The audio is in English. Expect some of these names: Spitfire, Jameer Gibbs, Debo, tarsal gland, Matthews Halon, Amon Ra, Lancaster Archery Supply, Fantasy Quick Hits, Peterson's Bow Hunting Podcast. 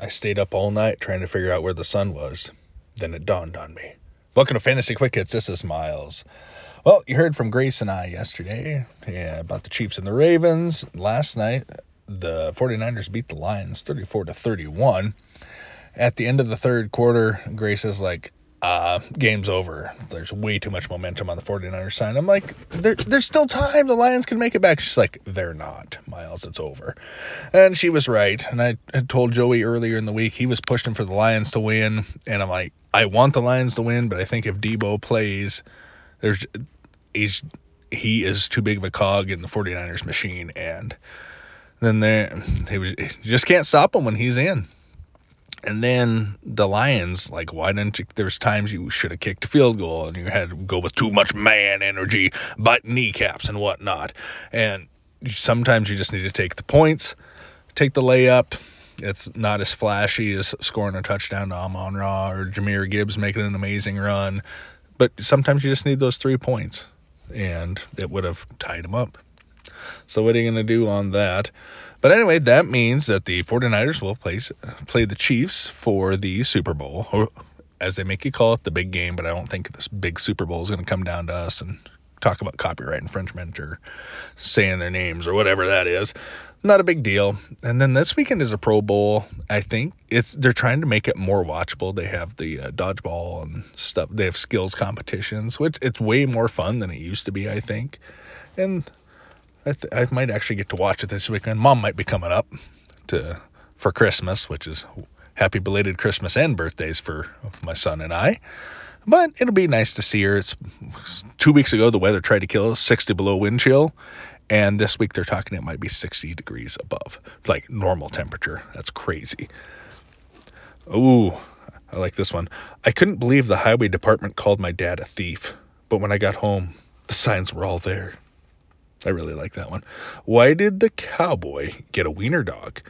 I stayed up all night trying to figure out where the sun was. Then it dawned on me. Welcome to Fantasy Quick Hits. This is Miles. Well, you heard from Grace and I yesterday about the Chiefs and the Ravens. Last night, the 49ers beat the Lions 34-31. At the end of the third quarter, Grace is like, game's over. There's way too much momentum on the 49ers side. I'm like, there's still time. The Lions can make it back. She's like, they're not, Miles. It's over. And she was right. And I had told Joey earlier in the week, he was pushing for the Lions to win. And I'm like, I want the Lions to win, but I think if Debo plays, he is too big of a cog in the 49ers machine. And then you just can't stop him when he's in. And then the Lions, like, why didn't you? There's times you should have kicked a field goal and you had to go with too much man energy, bite kneecaps and whatnot. And sometimes you just need to take the points, take the layup. It's not as flashy as scoring a touchdown to Amon Ra or Jameer Gibbs making an amazing run. But sometimes you just need those 3 points, and it would have tied them up. So what are you going to do on that? But anyway, that means that the 49ers will play the Chiefs for the Super Bowl, or as they make you call it, the big game. But I don't think this big Super Bowl is going to come down to us and talk about copyright infringement or saying their names or whatever that is. Not a big deal. And then this weekend is a Pro Bowl. I think they're trying to make it more watchable. They have the dodgeball and stuff. They have skills competitions, which it's way more fun than it used to be, I think. And I might actually get to watch it this weekend. Mom might be coming up for Christmas, which is happy belated Christmas and birthdays for my son and I. But it'll be nice to see her. It's 2 weeks ago, the weather tried to kill us, 60 below wind chill. And this week they're talking it might be 60 degrees above, like normal temperature. That's crazy. Ooh, I like this one. I couldn't believe the highway department called my dad a thief. But when I got home, the signs were all there. I really like that one. Why did the cowboy get a wiener dog?